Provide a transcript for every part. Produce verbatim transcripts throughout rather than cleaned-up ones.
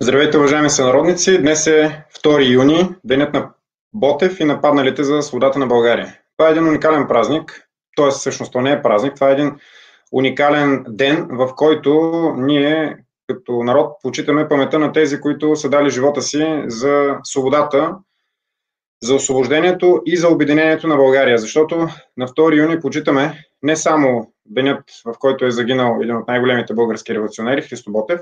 Здравейте, уважаеми сънародници! Днес е втори юни, денят на Ботев и нападналите за свободата на България. Това е един уникален празник, т.е. всъщност то не е празник, това е един уникален ден, в който ние като народ почитаме паметта на тези, които са дали живота си за свободата, за освобождението и за обединението на България, защото на втори юни почитаме не само денят, в който е загинал един от най-големите български революционери Христо Ботев,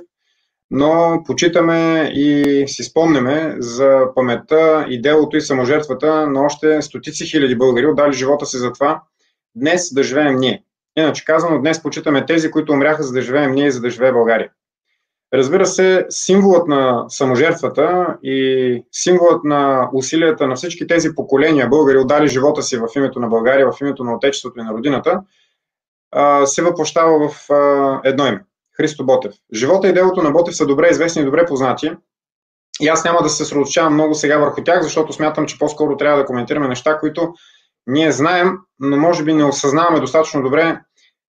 но почитаме и си спомняме за паметта и делото и саможертвата на още стотици хиляди българи, отдали живота си за това днес да живеем ние. Иначе казано, днес почитаме тези, които умряха, за да живеем ние и за да живее България. Разбира се, символът на саможертвата и символът на усилията на всички тези поколения българи, отдали живота си в името на България, в името на отечеството и на родината, се въплащава в едно име. Христо Ботев. Живота и делото на Ботев са добре известни и добре познати. И аз няма да се съсредоточавам много сега върху тях, защото смятам, че по-скоро трябва да коментираме неща, които ние знаем, но може би не осъзнаваме достатъчно добре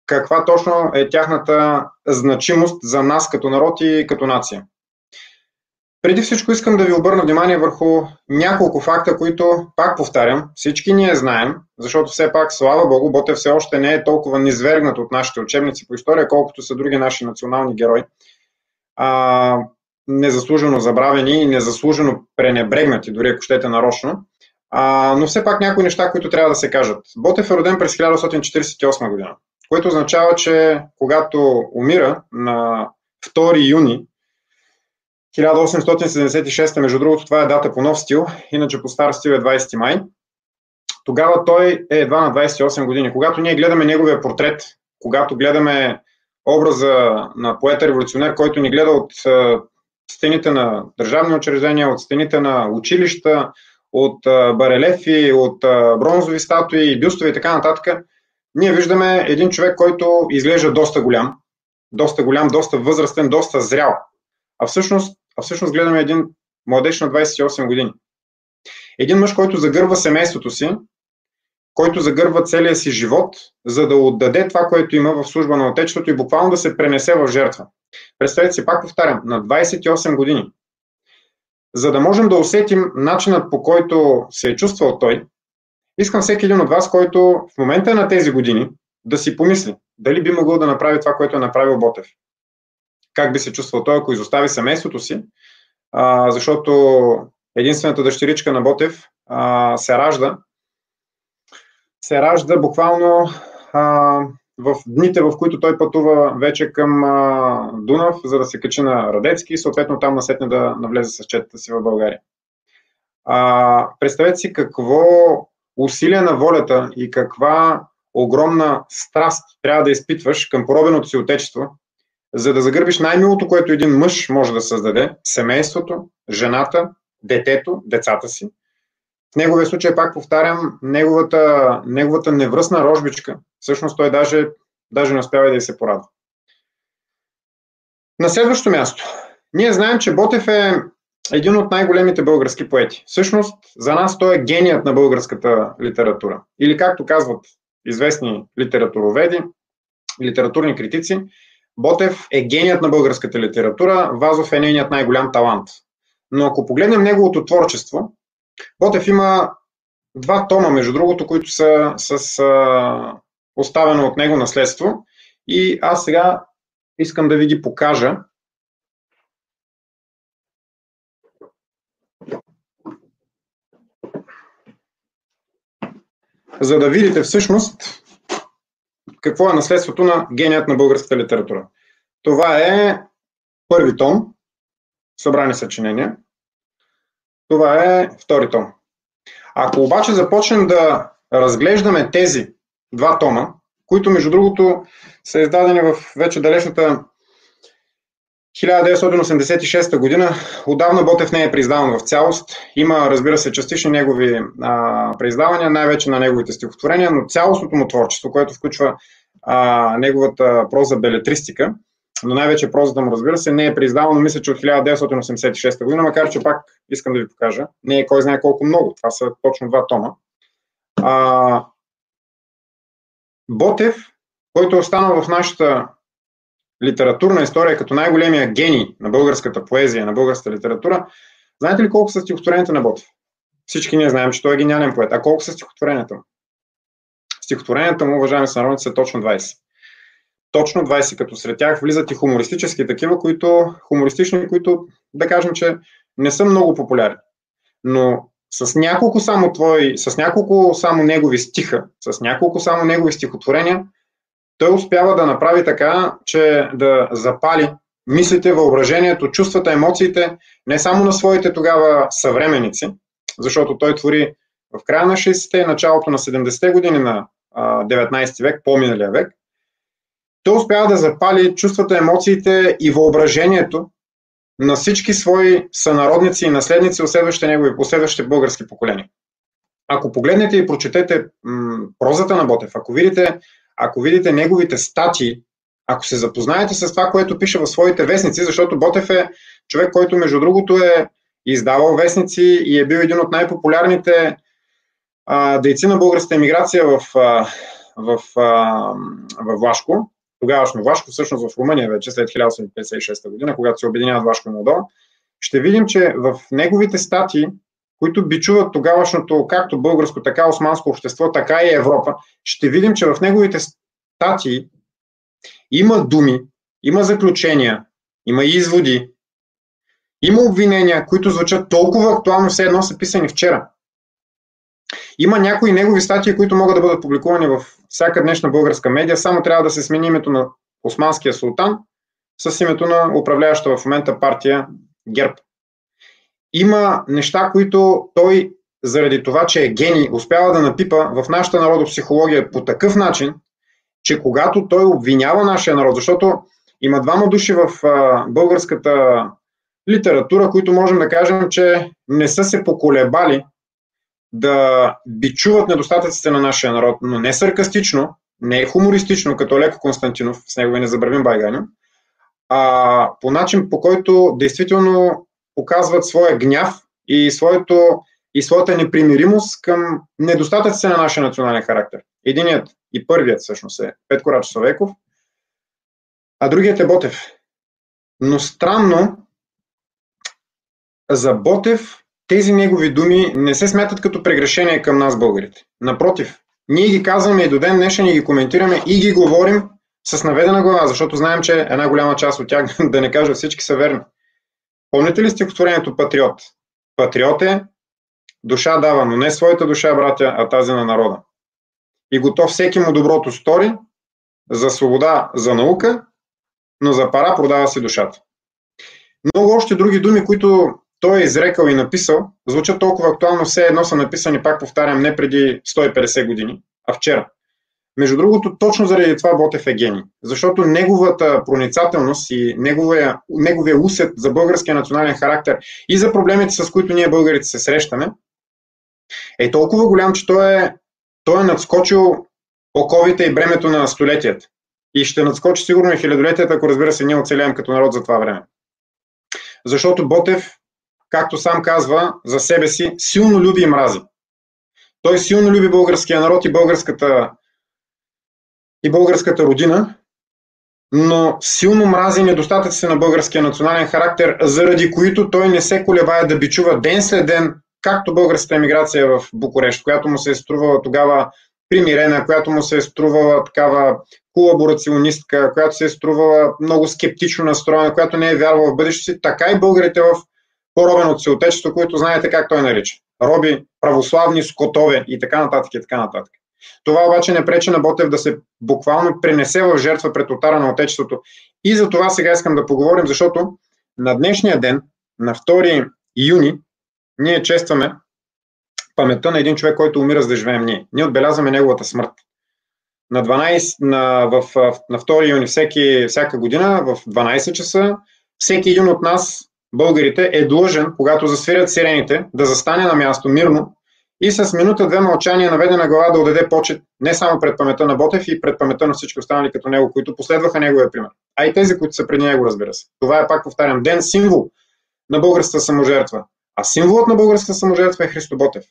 каква точно е тяхната значимост за нас като народ и като нация. Преди всичко искам да ви обърна внимание върху няколко факта, които, пак повтарям, всички ние знаем, защото все пак, слава Богу, Ботев все още не е толкова низвергнат от нашите учебници по история, колкото са други наши национални герои, а, незаслужено забравени и незаслужено пренебрегнати, дори ако щете нарочно. А, но все пак някои неща, които трябва да се кажат. Ботев е роден през хиляда осемстотин четиридесет и осма година, което означава, че когато умира на втори юни, хиляда осемстотин седемдесет и шеста, между другото, това е дата по нов стил, иначе по стар стил е двайсети май. Тогава той е едва на двайсет и осем години. Когато ние гледаме неговия портрет, когато гледаме образа на поета-революционер, който ни гледа от стените на държавни учреждения, от стените на училища, от барелефи, от бронзови статуи, бюстове и така нататък, ние виждаме един човек, който изглежда доста голям, доста голям, доста възрастен, доста зрял. А всъщност, а всъщност гледаме един младеж на двайсет и осем години. Един мъж, който загърва семейството си, който загърва целия си живот, за да отдаде това, което има в служба на отечеството и буквално да се пренесе в жертва. Представете си, пак повтарям, на двайсет и осем години. За да можем да усетим начинът, по който се е чувствал той, искам всеки един от вас, който в момента на тези години, да си помисли дали би могъл да направи това, което е направил Ботев. Как би се чувствал той, ако изостави семейството си, а, защото единствената дъщеричка на Ботев а, се ражда, се ражда буквално а, в дните, в които той пътува вече към а, Дунав, за да се качи на Радецки и съответно там насетне да навлезе с четата си в България. А, представете си какво усилие на волята и каква огромна страст трябва да изпитваш към поробеното си отечество, за да загърбиш най-милото, което един мъж може да създаде – семейството, жената, детето, децата си. В неговия случай, пак повтарям, неговата, неговата невръсна рожбичка. Всъщност той даже, даже не успява да ѝ се порадва. На следващото място. Ние знаем, че Ботев е един от най-големите български поети. Всъщност, за нас той е геният на българската литература. Или както казват известни литературоведи, литературни критици, Ботев е геният на българската литература, Вазов е нейният най-голям талант. Но ако погледнем неговото творчество, Ботев има два тома, между другото, които са с а, оставено от него наследство. И аз сега искам да ви ги покажа. За да видите всъщност какво е наследството на геният на българската литература. Това е първи том, събрани съчинения. Това е втори том. Ако обаче започнем да разглеждаме тези два тома, които между другото са издадени в вече далечната хиляда деветстотин осемдесет и шеста година, отдавна Ботев не е преиздаван в цялост. Има, разбира се, частични негови а, преиздавания, най-вече на неговите стихотворения, но цялостното му творчество, което включва а, неговата проза белетристика, но най-вече прозата му, разбира се, не е преиздавано, мисля, че от хиляда деветстотин осемдесет и шеста година, макар че пак искам да ви покажа, не е кой знае колко много, това са точно два тома. А, Ботев, който е останал в нашата литературна история като най-големия гений на българската поезия, на българската литература, знаете ли колко са стихотворенията на Ботев? Всички ние знаем, че той е гениален поет. А колко са стихотворенията му? Стихотворенията му, уважаеми сънародници, са точно двайсет. Точно двайсет, като сред тях влизат и хумористически такива, които, хумористични, които да кажем, че не са много популярни. Но с няколко само твои, с няколко само негови стиха, с няколко само негови стихотворения, той успява да направи така, че да запали мислите, въображението, чувствата, емоциите, не само на своите тогава съвременици, защото той твори в края на шейсетте и началото на седемдесетте години на деветнайсети век, по-миналия век. Той успява да запали чувствата, емоциите и въображението на всички свои сънародници и наследници от следващите негови последващите български поколения. Ако погледнете и прочетете м, прозата на Ботев, ако видите, ако видите неговите статии, ако се запознаете с това, което пише в своите вестници, защото Ботев е човек, който между другото е издавал вестници и е бил един от най-популярните а, дейци на българската емиграция в, а, в, а, в Влашко. Тогавашно Влашко, всъщност в Румъния вече, след хиляда осемстотин петдесет и шеста година, когато се обединяват Влашко и Молдова, ще видим, че в неговите статии, които бичуват тогавашното, както българско, така османско общество, така и Европа, ще видим, че в неговите статии има думи, има заключения, има изводи, има обвинения, които звучат толкова актуално, все едно са писани вчера. Има някои негови статии, които могат да бъдат публикувани в всяка днешна българска медия, само трябва да се смени името на османския султан с името на управляваща в момента партия ГЕРБ. Има неща, които той, заради това, че е гений, успява да напипа в нашата народопсихология по такъв начин, че когато той обвинява нашия народ, защото има двама души в българската литература, които можем да кажем, че не са се поколебали да бичуват недостатъците на нашия народ, но не саркастично, не е хумористично, като Алеко Константинов, с неговия незабравим байганин, а по начин, по който действително показват своя гняв и, своето, и своята непримиримост към недостатъците на нашия национален характер. Единият и първият всъщност е Петко Рачев Славейков, а другият е Ботев. Но странно, за Ботев тези негови думи не се смятат като прегрешение към нас, българите. Напротив, ние ги казваме и до ден днешен и ги коментираме и ги говорим с наведена глава, защото знаем, че една голяма част от тях, да не кажа всички, са верни. Помните ли стихотворението Патриот? Патриот е душа дава, но не своята душа, братя, а тази на народа. И готов всеки му доброто стори, за свобода, за наука, но за пара продава си душата. Много още други думи, които той е изрекал и написал, звучат толкова актуално, все едно са написани, пак повтарям, не преди сто и петдесет години, а вчера. Между другото, точно заради това Ботев е гений, защото неговата проницателност и неговия, неговия усет за българския национален характер и за проблемите, с които ние българите се срещаме, е толкова голям, че той е, той е надскочил оковите и бремето на столетията. И ще надскочи сигурно и хилядолетията, ако разбира се, ние оцелеем като народ за това време. Защото Ботев, както сам казва за себе си, силно люби и мрази. Той силно люби българския народ и българската, и българската родина, но силно мрази недостатъците на българския национален характер, заради които той не се колебае да бичува ден след ден, както българската емиграция в Букурещ, която му се е струвала тогава примирена, която му се е струвала такава колаборационистка, която се е струвала много скептично настроена, която не е вярвала в бъдещето си, така и българите в по-робен от всеотечество, които знаете как той нарича. Роби, православни, скотове и така нататък и така нататък. Това обаче не пречи на Ботев да се буквално пренесе в жертва пред отара на отечеството. И за това сега искам да поговорим, защото на днешния ден, на втори юни, ние честваме паметта на един човек, който умира за да живеем ние. Ние отбелязваме неговата смърт. На, дванайсети, на, в, на втори юни всеки, всяка година в дванайсет часа всеки един от нас, българите, е длъжен, когато засвирят сирените, да застане на място мирно и с минута-две мълчание наведена глава да отдаде почет не само пред паметта на Ботев и пред паметта на всички останали като него, които последваха неговия пример, а и тези, които са преди него, разбира се. Това е, пак повтарям, ден символ на българската саможертва. А символът на българската саможертва е Христо Ботев.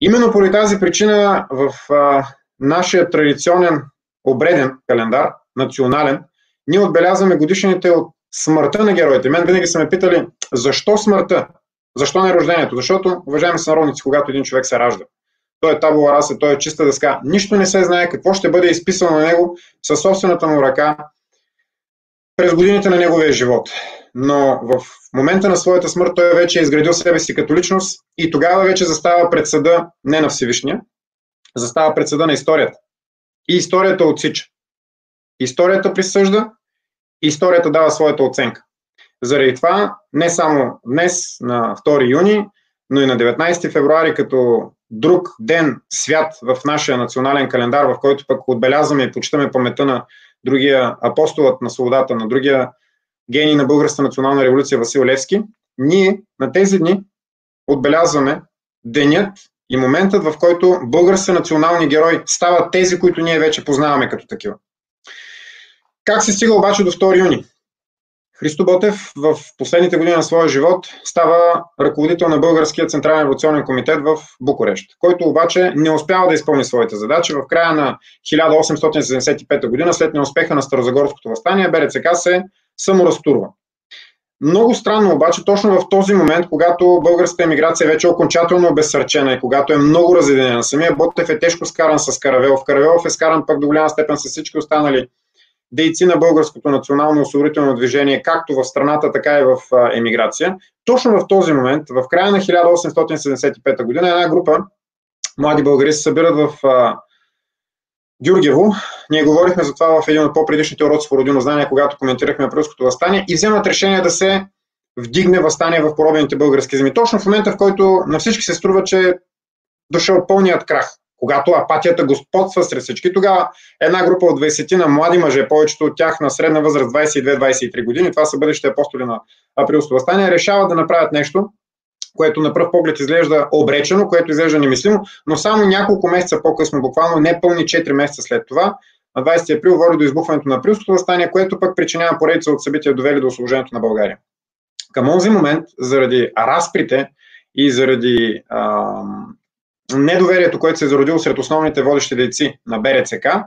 Именно поради тази причина в а, нашия традиционен обреден календар, национален, ние отбелязваме годишните от смъртта на героите. Мен винаги са ме питали, защо смъртта? Защо не рождението? Защото, уважаеми сънародници, когато един човек се ражда, той е табула раса, той е чиста дъска, нищо не се знае какво ще бъде изписано на него със собствената му ръка през годините на неговия живот. Но в момента на своята смърт той вече е изградил себе си като личност и тогава вече застава пред съда не на Всевишния, застава пред съда на историята. И историята отсича. Историята присъжда, историята дава своята оценка. Заради това не само днес, на втори юни, но и на деветнайсети февруари, като друг ден свят в нашия национален календар, в който пък отбелязваме и почитаме паметта на другия апостолът на свободата, на другия гений на Българската национална революция Васил Левски, ние на тези дни отбелязваме денят и моментът, в който български национални герои стават тези, които ние вече познаваме като такива. Как се стига обаче до втори юни? Христо Ботев в последните години на своя живот става ръководител на Българския централен революционен комитет в Букурещ, който обаче не успява да изпълни своите задачи. В края на хиляда осемстотин седемдесет и пета година, след неуспеха на Старозагорското въстание, Бе Ре Це Ка се саморазтурва. Много странно обаче, точно в този момент, когато българската емиграция е вече окончателно обезсърчена и когато е много разединена, самия Ботев е тежко скаран с Караველов. Караველов е скаран пък до голяма степен с всички останали дейци на българското национално освободително движение, както в страната, така и в емиграция. Точно в този момент, в края на хиляда осемстотин седемдесет и пета година, една група млади българи се събират в а, Гюргево. Ние говорихме за това в един от по-предишните уроци по родинознание, когато коментирахме Априлското въстание, и вземат решение да се вдигне въстание в поробените български земи. Точно в момента, в който на всички се струва, че дошъл пълният крах. Когато апатията господства сред всички, тогава една група от двайсет на млади мъже, повечето от тях на средна възраст двайсет и две - двайсет и три години, това са бъдещите апостоли на Априлското въстание, решават да направят нещо, което на пръв поглед изглежда обречено, което изглежда немислимо, но само няколко месеца по-късно, буквално не пълни четири месеца след това, на двайсети април, води до избухването на Априлското въстание, което пък причинява поредица от събития, довели до освобождението на България. Към онзи момент, заради разприте и заради ам, недоверието, което се е зародило сред основните водещи дейци на Бе Ре Це Ка,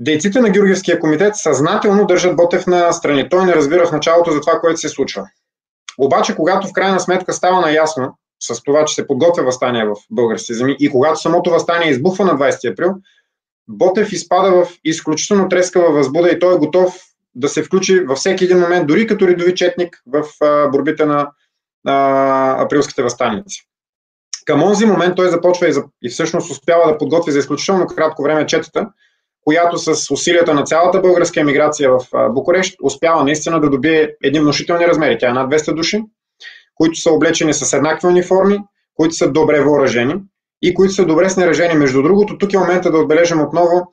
дейците на Георгиевския комитет съзнателно държат Ботев на страни. Той не разбира в началото за това, което се случва. Обаче, когато в крайна сметка става наясно с това, че се подготвя въстание в български земи и когато самото въстание избухва на двайсети април, Ботев изпада в изключително трескава възбуда и той е готов да се включи във всеки един момент, дори като редови четник в борбите на а, априлските въстаници. Към онзи момент той започва и, за, и всъщност успява да подготви за изключително кратко време четата, която с усилията на цялата българска емиграция в Букурещ успява наистина да добие едни внушителни размери. Тя е над двеста души, които са облечени с еднакви униформи, които са добре въоръжени и които са добре снаряжени. Между другото, тук е момента да отбележим отново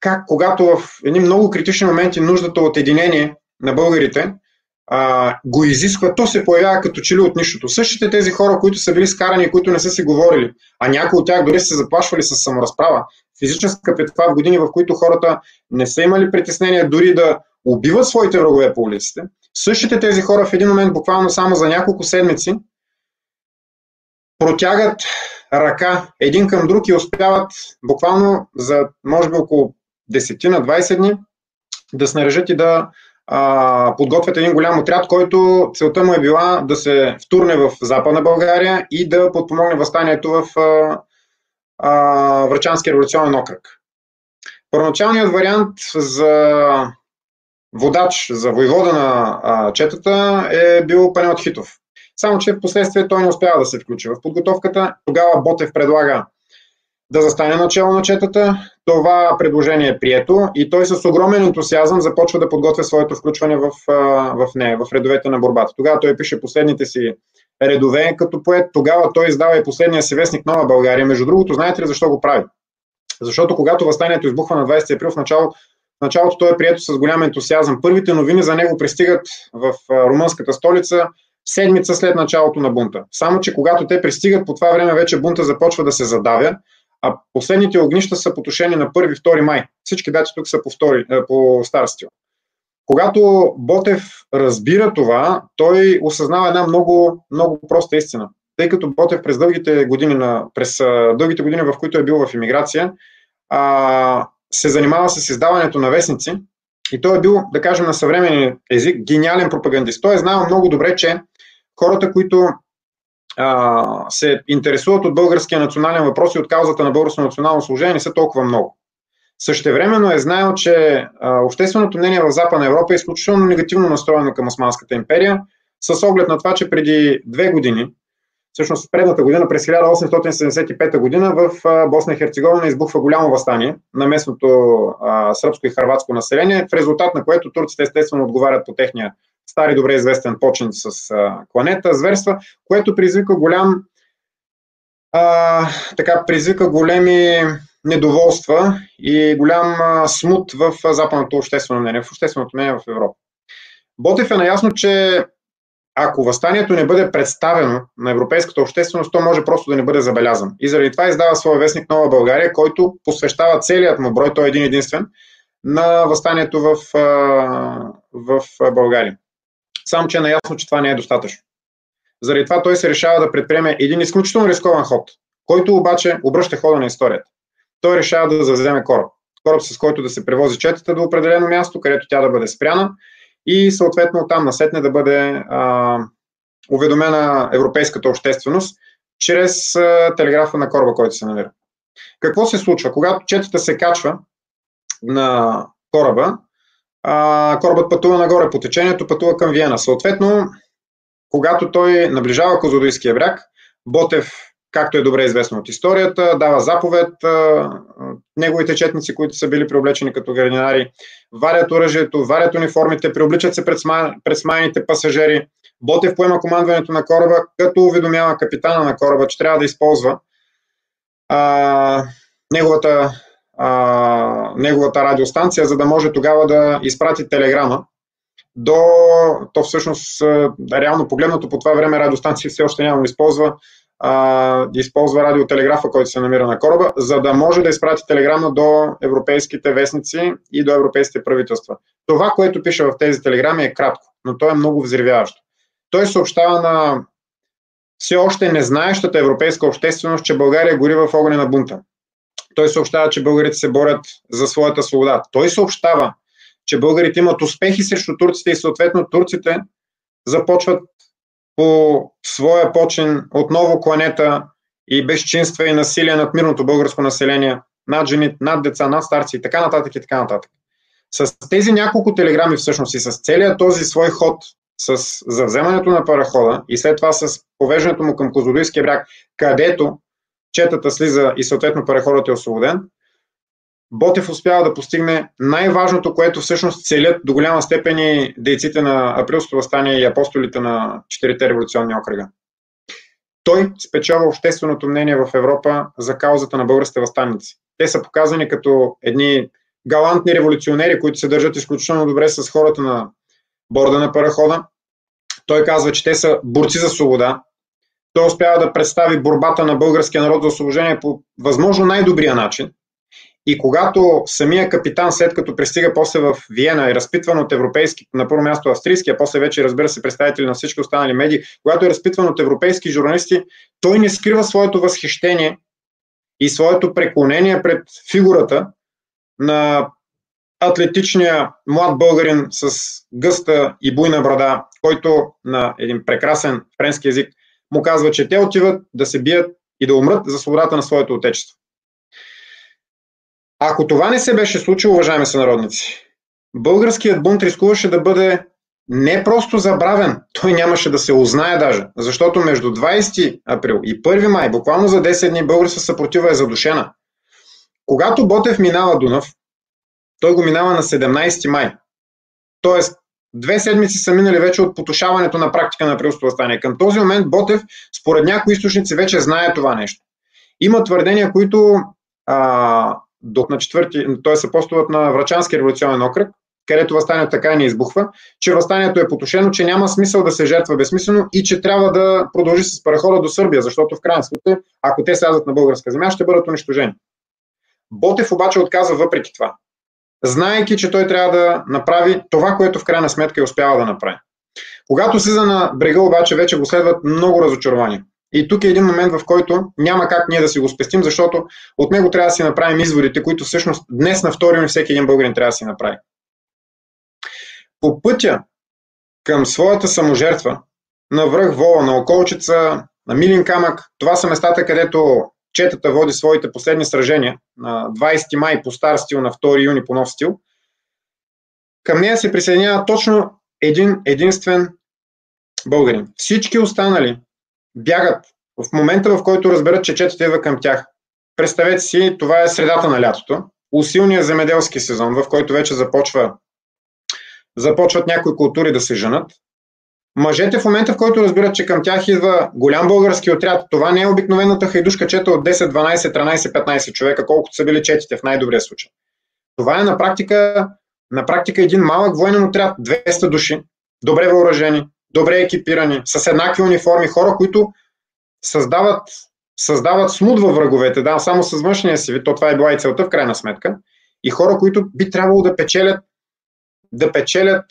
как, когато в едни много критични моменти нуждата от единение на българите а, го изисква, то се появява като че ли от нищото. Същите тези хора, които са били скарани и които не са си говорили, а някои от тях дори са се заплашвали с саморазправа, физическа петва в години, в които хората не са имали притеснения дори да убиват своите врагове по улиците, същите тези хора в един момент, буквално само за няколко седмици, протягат ръка един към друг и успяват буквално за, може би, около десет на двайсет дни да снаряжат и да а, подготвят един голям отряд, който целта му е била да се втурне в Западна България и да подпомогне въстанието в а, Врачански революционен окръг. Първоначалният вариант за водач, за войвода на а, четата е бил Панайот Хитов. Само че в последствие той не успява да се включи в подготовката. Тогава Ботев предлага да застане начело на четата. Това предложение е прието и той с огромен ентусиазъм започва да подготвя своето включване в, а, в нея, в редовете на борбата. Тогава той пише последните си редове като поет. Тогава той издава и последния си вестник Нова България. Между другото, знаете ли защо го прави? Защото когато въстанието избухва на двайсети април, в начало, в началото той е прието с голям ентусиазъм. Първите новини за него пристигат в румънската столица седмица след началото на бунта. Само че когато те пристигат, по това време вече бунта започва да се задавя, а последните огнища са потушени на първи и втори май. Всички дати тук са по, втори, по стар стил. Когато Ботев разбира това, той осъзнава една много, много проста истина. Тъй като Ботев през дългите години, на, през дългите години, в които е бил в емиграция, а, се занимава с издаването на вестници И той е бил, да кажем на съвременен език, гениален пропагандист. Той е знал много добре, че хората, които а, се интересуват от българския национален въпрос и от каузата на българско национално служение, не са толкова много. Същевременно е знаел, че а, общественото мнение в Западна Европа е изключително негативно настроено към Османската империя, с оглед на това, че преди две години, всъщност предната година, през хиляда осемстотин седемдесет и пета година, в Босна и Херцеговина избухва голямо въстание на местното а, сръбско и хърватско население, в резултат на което турците естествено отговарят по техния стар и добре известен почин с а, кланета, зверства, което призвика голям а, така, призвика големи недоволства и голям а, смут в а, западното обществено мнение, в общественото мнение в Европа. Ботев е наясно, че ако въстанието не бъде представено на европейската общественост, то може просто да не бъде забелязано. И заради това издава своя вестник Нова България, който посвещава целият му брой, той е един единствен, на въстанието в, в България. Само че е наясно, че това не е достатъчно. Заради това той се решава да предприеме един изключително рискован ход, който обаче обръща хода на историята. Той решава да завземе кораб. Кораб, с който да се превози четата до определено място, където тя да бъде спряна, и съответно там насетне да бъде а, уведомена европейската общественост чрез а, телеграфа на кораба, който се намира. Какво се случва? Когато четата се качва на кораба, а, корабът пътува нагоре по течението, пътува към Виена. Съответно, когато той наближава Козлодуйския бряг, Ботев, както е добре известно от историята, дава заповед, а, неговите четници, които са били преоблечени като градинари, варят оръжието, варят униформите, преобличат се пред, сма, пред смайните пасажери. Ботев поема командването на кораба, като уведомява капитана на кораба, че трябва да използва а, неговата, а, неговата радиостанция, за да може тогава да изпрати телеграма до... То всъщност, реално погледнато по това време радиостанция все още няма да използва да използва радиотелеграфа, който се намира на кораба, за да може да изпрати телеграма до европейските вестници и до европейските правителства. Това, което пише в тези телеграми, е кратко, но то е много взривяващо. Той съобщава на все още незнаещата европейска общественост, че България гори в огъня на бунта. Той съобщава, че българите се борят за своята свобода. Той съобщава, че българите имат успехи срещу турците и съответно турците започват по своя почин отново кланета и безчинства и насилие над мирното българско население, над жени, над деца, над старци и така нататък и така нататък. С тези няколко телеграми всъщност и с целият този свой ход, с завземането на парахода и след това с повеждането му към Козлодуйския бряг, където четата слиза и съответно параходът е освободен, Ботев успява да постигне най-важното, което всъщност целят до голяма степен и дейците на Априлското въстание и апостолите на четирите революционни окръга. Той спечелва общественото мнение в Европа за каузата на българските въстаници. Те са показани като едни галантни революционери, които се държат изключително добре с хората на борда на парахода. Той казва, че те са борци за свобода. Той успява да представи борбата на българския народ за освобождение по възможно най-добрия начин. И когато самия капитан, след като пристига после в Виена и разпитван от европейски, на първо място австрийски, а после вече разбира се представители на всички останали медии, когато е разпитван от европейски журналисти, той не скрива своето възхищение и своето преклонение пред фигурата на атлетичния млад българин с гъста и буйна брада, който на един прекрасен френски език му казва, че те отиват да се бият и да умрат за свободата на своето отечество. Ако това не се беше случило, уважаеми сънародници, българският бунт рискуваше да бъде не просто забравен, той нямаше да се узнае даже, защото между двайсети април и първи май, буквално за десет дни, българска съпротива е задушена. Когато Ботев минава Дунав, той го минава на седемнайсети май. Тоест, две седмици са минали вече от потушаването на практика на Априлското въстание. Към този момент Ботев, според някои източници, вече знае това нещо. Има твърдения, които... А... на четвърти, той се апостолът на Врачански революционен окръг, където въстанието така и не избухва, че въстанието е потушено, че няма смисъл да се жертва безсмислено и че трябва да продължи с парахода до Сърбия, защото в крайна сметка, ако те слязат на българска земя, ще бъдат унищожени. Ботев обаче отказва въпреки това, знаейки, че той трябва да направи това, което в крайна сметка и успява да направи. Когато слиза на брега обаче, вече го следват много разочарования. И тук е един момент, в който няма как ние да си го спестим, защото от него трябва да си направим изводите, които всъщност днес на втори всеки един българин трябва да си направи. По пътя към своята саможертва, на връх Вола, на Околчица, на Милин камък, това са местата, където четата води своите последни сражения на двайсети май по стар стил, на втори юни по нов стил. Към нея се присъединява точно един единствен българин. Всички останали бягат в момента, в който разберат, че четата идва към тях. Представете си, това е средата на лятото, усилният земеделски сезон, в който вече започва, започват някои култури да се женат. Мъжете в момента, в който разбират, че към тях идва голям български отряд, това не е обикновената хайдушка чета от десет, дванайсет, тринайсет, петнайсет човека, колкото са били четите в най-добрия случай. Това е на практика, на практика един малък военен отряд, двеста души, добре въоръжени, добре екипирани, с еднакви униформи, хора, които създават, създават смут във враговете, да, само с външния си вид, то това е била и целта в крайна сметка, и хора, които би трябвало да печелят, да печелят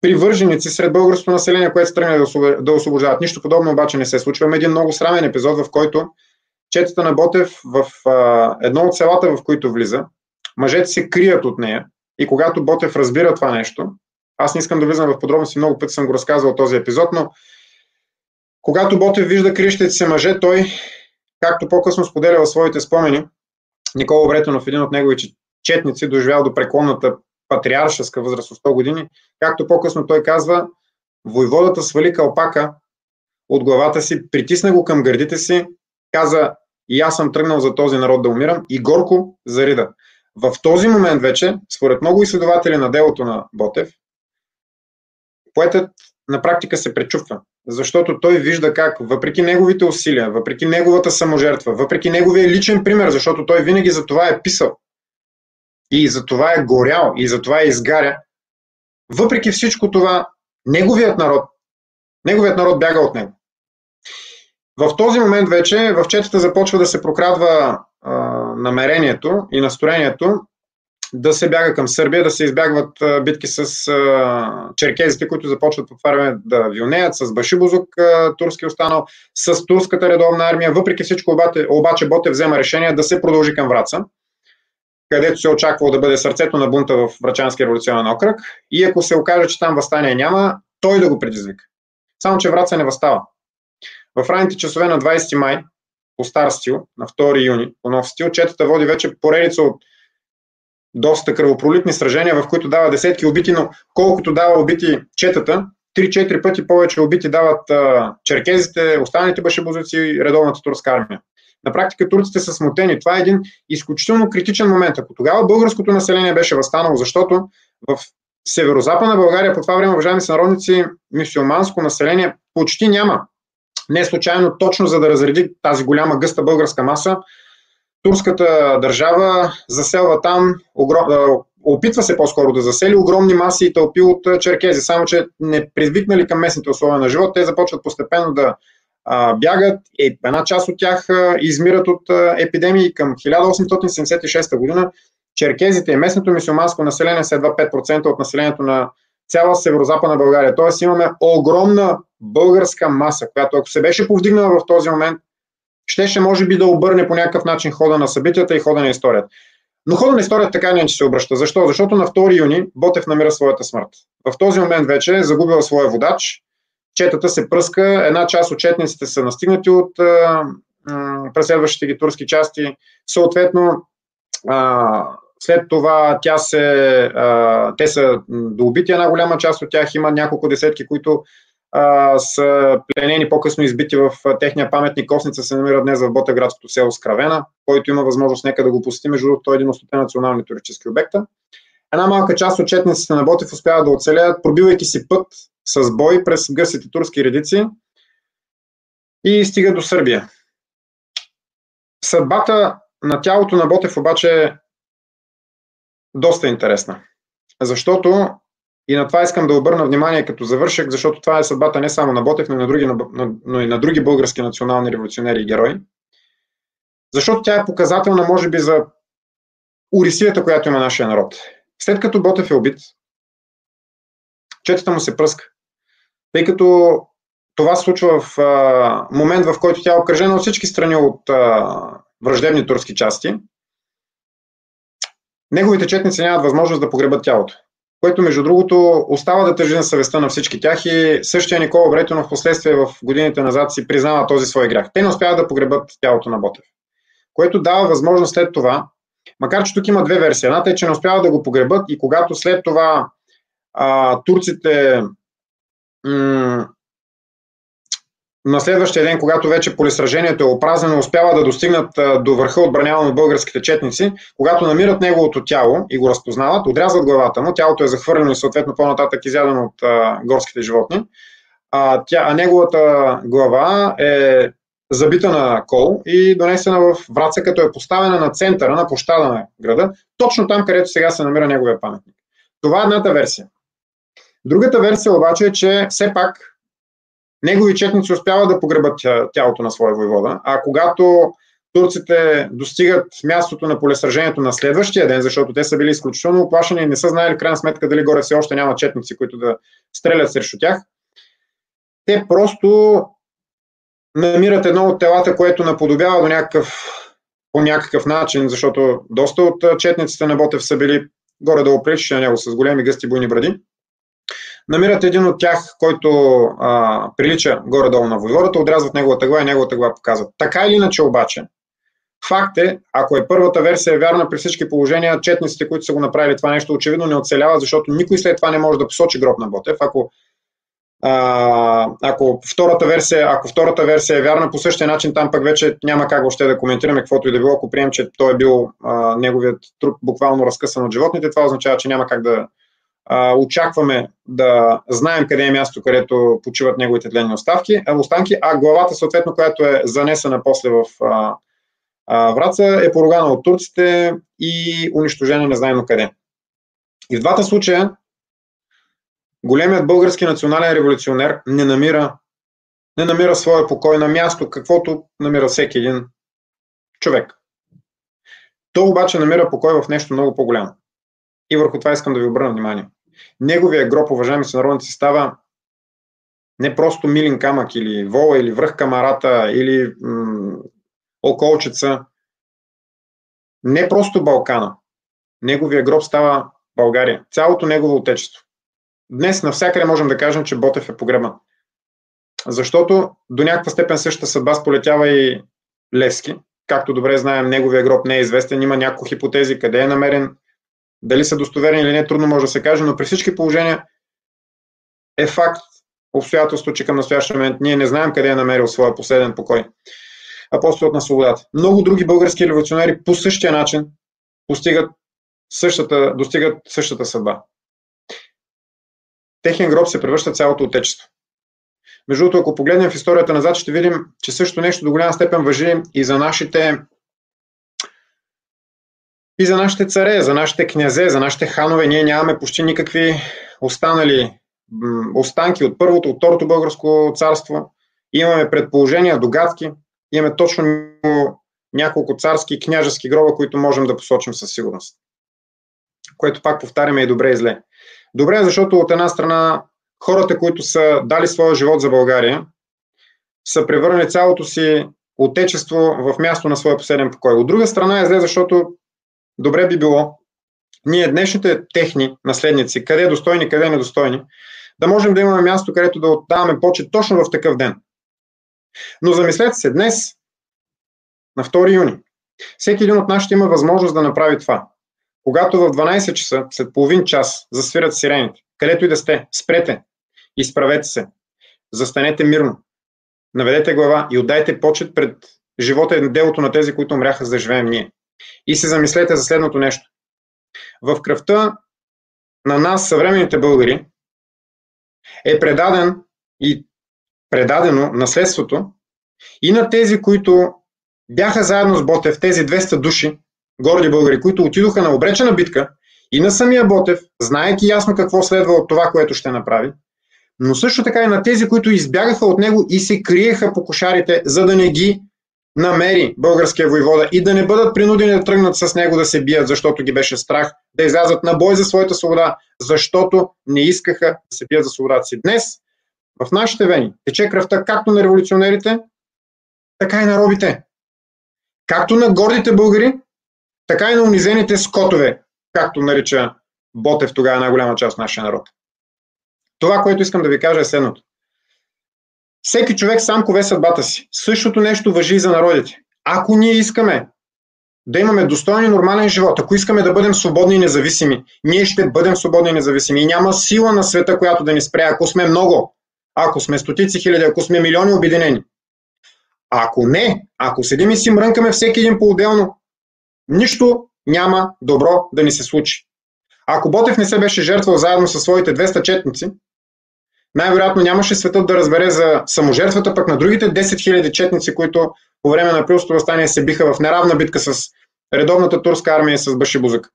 привърженици сред българското население, което се тръгне да освобождават. Нищо подобно обаче не се случва. Има един много срамен епизод, в който четата на Ботев в а, едно от селата, в които влиза, мъжете се крият от нея, и когато Ботев разбира това нещо, аз не искам да влизам в подробности, много пъти съм го разказвал този епизод, но когато Ботев вижда крищите си мъже, той, както по-късно споделя в своите спомени, Никола Обретенов, един от неговите четници, доживял до преклонната патриаршеска възраст от сто години, както по-късно той казва, войводата свали калпака от главата си, притисна го към гърдите си, каза, и аз съм тръгнал за този народ да умирам, и горко зарида. В този момент вече, според много изследователи на делото на Ботев, поетът на практика се пречупва, защото той вижда как, въпреки неговите усилия, въпреки неговата саможертва, въпреки неговия личен пример, защото той винаги за това е писал, и за това е горял, и за това е изгаря. Въпреки всичко това, неговият народ, неговият народ бяга от него. В този момент вече в четата започва да се прокрадва а, намерението и настроението да се бяга към Сърбия, да се избягват а, битки с а, черкезите, които започват по това време да вилнеят, с Башибузук, а, турски останал, с турската редовна армия. Въпреки всичко обаче, обаче Ботев взема решение да се продължи към Враца, където се очаквало да бъде сърцето на бунта в Врачански революционен окръг, и ако се окаже, че там въстание няма, той да го предизвика. Само че Враца не въстава. В ранните часове на двайсети май, по стар стил, на втори юни, по нов стил, четата води вече поредица от доста кръвопролитни сражения, в които дава десетки убити, но колкото дава убити четата, три-четири пъти повече убити дават а, черкезите, останалите башибузуци и редовната турска армия. На практика турците са смутени. Това е един изключително критичен момент. Ако тогава българското население беше възстанало, защото в северо-западна България по това време, уважаеми сънародници, мюсюлманско население почти няма. Не случайно, точно за да разреди тази голяма гъста българска маса, турската държава заселва там, опитва се по-скоро да засели огромни маси и тълпи от черкези. Само че не привикнали към местните условия на живот, те започват постепенно да бягат, една част от тях измират от епидемии. Към хиляда осемстотин седемдесет и шеста година черкезите и местното мюсюлманско население са едва пет процента от населението на цяла северо-западна България. Тоест имаме огромна българска маса, която ако се беше повдигнала в този момент, щеше може би да обърне по някакъв начин хода на събитията и хода на историята. Но хода на историята така не че се обръща. Защо? Защото на втори юни Ботев намира своята смърт. В този момент вече е загубила своя водач, четата се пръска, една част от четниците са настигнати от а, м, преследващите ги турски части. Съответно, а, след това тя се, а, те са доубити, една голяма част от тях, има няколко десетки, които а, са пленени, по-късно избити в техния паметник. Косница се намира днес в Ботевградското село Скравена, който има възможност нека да го посети, между другото, той е един от стотин национални туристически обекта. Една малка част от четниците на Ботев успяват да оцелят, пробивайки си път с бой през гъстите турски редици и стига до Сърбия. Съдбата на тялото на Ботев обаче е доста интересна, защото, и на това искам да обърна внимание като завършък, защото това е съдбата не само на Ботев, но и на други, но и на други български национални революционери и герои, защото тя е показателна, може би, за урисията, която има нашия народ. След като Ботев е убит, четата му се пръска, тъй като това се случва в а, момент, в който тя е окръжена от всички страни от а, враждебни турски части. Неговите четници нямат възможност да погребат тялото, което между другото остава да тъжи на съвестта на всички тях и същия Никола Обретенов в последствие в годините назад си признава този свой грях. Те не успяват да погребат тялото на Ботев, което дава възможност след това, макар че тук има две версии. Едната е, че не успяват да го погребат и когато след това а, турците м- на следващия ден, когато вече полесражението е опразнено, успяват да достигнат а, до върха, отбраняван от българските четници, когато намират неговото тяло и го разпознават, отрязват главата му, тялото е захвърлено и съответно по-нататък изядено от а, горските животни, а, тя, а неговата глава е забита на кол и донесена в Враца, като е поставена на центъра, на площада на града, точно там, където сега се намира неговия паметник. Това е едната версия. Другата версия обаче е, че все пак негови четници успяват да погребат тялото на своя войвода, а когато турците достигат мястото на полесражението на следващия ден, защото те са били изключително оплашени и не са знаели крайна сметка дали горе все още няма четници, които да стрелят срещу тях, те просто намират едно от телата, което наподобява до някакъв, по някакъв начин, защото доста от четниците на Ботев са били горе-долу приличащи на него с големи гъсти буйни бради. Намират един от тях, който а, прилича горе-долу на войводата, отрязват неговата глава и неговата глава показват. Така или иначе обаче, факт е, ако е първата версия е вярна при всички положения, четниците, които са го направили това нещо, очевидно не оцеляват, защото никой след това не може да посочи гроб на Ботев. Ако А, ако, втората версия, ако втората версия е вярна, по същия начин там пък вече няма как въобще да коментираме каквото и да било. Ако приемем, че той е бил а, неговият труп буквално разкъсан от животните, това означава, че няма как да а, очакваме да знаем къде е място, където почиват неговите тленни останки, а главата, съответно, която е занесена после в а, а, Враца, е поругана от турците и унищожена незнайно къде. И в двата случая големият български национален революционер не намира, не намира своя покой на място, каквото намира всеки един човек. То обаче намира покой в нещо много по-голямо. И върху това искам да ви обърна внимание. Неговия гроб, уважаеми сънародници, става не просто Милин камък или Вола или Връх Камарата или м- Околчица. Не просто Балкана. Неговия гроб става България. Цялото негово отечество. Днес навсякъде можем да кажем, че Ботев е погребан. Защото до някаква степен същата съдба сполетява и Левски. Както добре знаем, неговия гроб не е известен. Има няколко хипотези, къде е намерен, дали са достоверни или не, трудно може да се каже, но при всички положения е факт обстоятелство, че към настоящия момент ние не знаем къде е намерил своя последен покой. Апостолът на свободата. Много други български революционери по същия начин достигат същата, достигат същата съдба. Техен гроб се превръща цялото отечество. Между другото, ако погледнем в историята назад, ще видим, че също нещо до голяма степен важи и за нашите и за нашите царе, за нашите князе, за нашите ханове. Ние нямаме почти никакви останали останки от първото, от второто българско царство. Имаме предположения, догадки. Имаме точно няколко царски и княжески гроба, които можем да посочим със сигурност. Което пак повтаряме и добре и зле. Добре, защото от една страна хората, които са дали своя живот за България, са превърнали цялото си отечество в място на своя последен покой. От друга страна е зле, защото добре би било ние днешните техни наследници, къде достойни, къде недостойни, да можем да имаме място, където да отдаваме почет точно в такъв ден. Но замислете се, днес, на втори юни, всеки един от нас ще има възможност да направи това. Когато в дванайсет часа, след половин час, засвират сирените, където и да сте, спрете, изправете се, застанете мирно, наведете глава и отдайте почет пред живота и делото на тези, които умряха, за да живеем ние. И се замислете за следното нещо. В кръвта на нас, съвременните българи, е предаден и предадено наследството и на тези, които бяха заедно с Ботев, тези двеста души, горди българи, които отидоха на обречена битка и на самия Ботев, знаейки ясно какво следва от това, което ще направи, но също така и на тези, които избягаха от него и се криеха по кошарите, за да не ги намери българския войвода и да не бъдат принудени да тръгнат с него да се бият, защото ги беше страх да излязат на бой за своята свобода, защото не искаха да се бият за свободата си. Днес в нашите вени тече кръвта както на революционерите, така и на робите. Както на гордите българи, така и на унизените скотове, както нарича Ботев тогава е една голяма част от нашия народ. Това, което искам да ви кажа е следното. Всеки човек сам кове съдбата си. Същото нещо важи и за народите. Ако ние искаме да имаме достойен и нормален живот, ако искаме да бъдем свободни и независими, ние ще бъдем свободни и независими. И няма сила на света, която да ни спре, ако сме много, ако сме стотици хиляди, ако сме милиони обединени. Ако не, ако седим и си мрънкаме всеки един по-отделно, нищо няма добро да ни се случи. Ако Ботев не се беше жертвал заедно със своите двеста четници, най-вероятно нямаше светът да разбере за саможертвата пък на другите десет хиляди четници, които по време на Априлското въстание се биха в неравна битка с редовната турска армия и с Башибузук.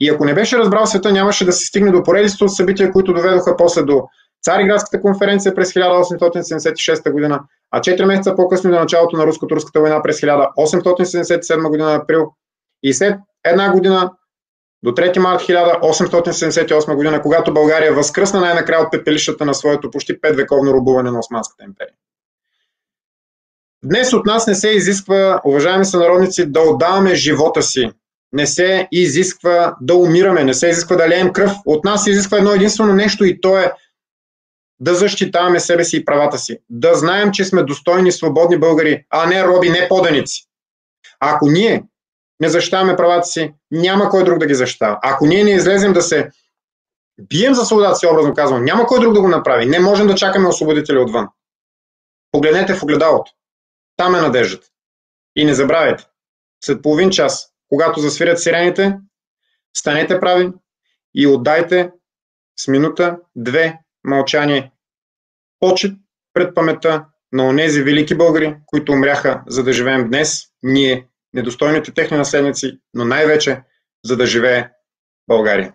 И ако не беше разбрал света, нямаше да се стигне до поредицата от събития, които доведоха после до Цариградската конференция през хиляда осемстотин седемдесет и шеста година, а четири месеца по-късно до началото на Руско-турската война през хиляда осемстотин седемдесет и седма година април и след една година до трети март хиляда осемстотин седемдесет и осма година, когато България възкръсна най-накрая от пепелищата на своето почти петвековно рубуване на Османската империя. Днес от нас не се изисква, уважаеми сънародници, да отдаваме живота си. Не се изисква да умираме, не се изисква да леем кръв. От нас се изисква едно единствено нещо и то е да защитаваме себе си и правата си. Да знаем, че сме достойни, свободни българи, а не роби, не поданици. Ако ние не защитаваме правата си, няма кой друг да ги защитава. Ако ние не излезем да се бием за свободата си, образно казвам, няма кой друг да го направи. Не можем да чакаме освободители отвън. Погледнете в огледалото. Там е надеждата. И не забравяйте, след половин час, когато засвирят сирените, станете прави и отдайте с минута, две мълчание почет пред паметта на онези велики българи, които умряха, за да живеем днес, ние, недостойните техни наследници, но най-вече, за да живее България.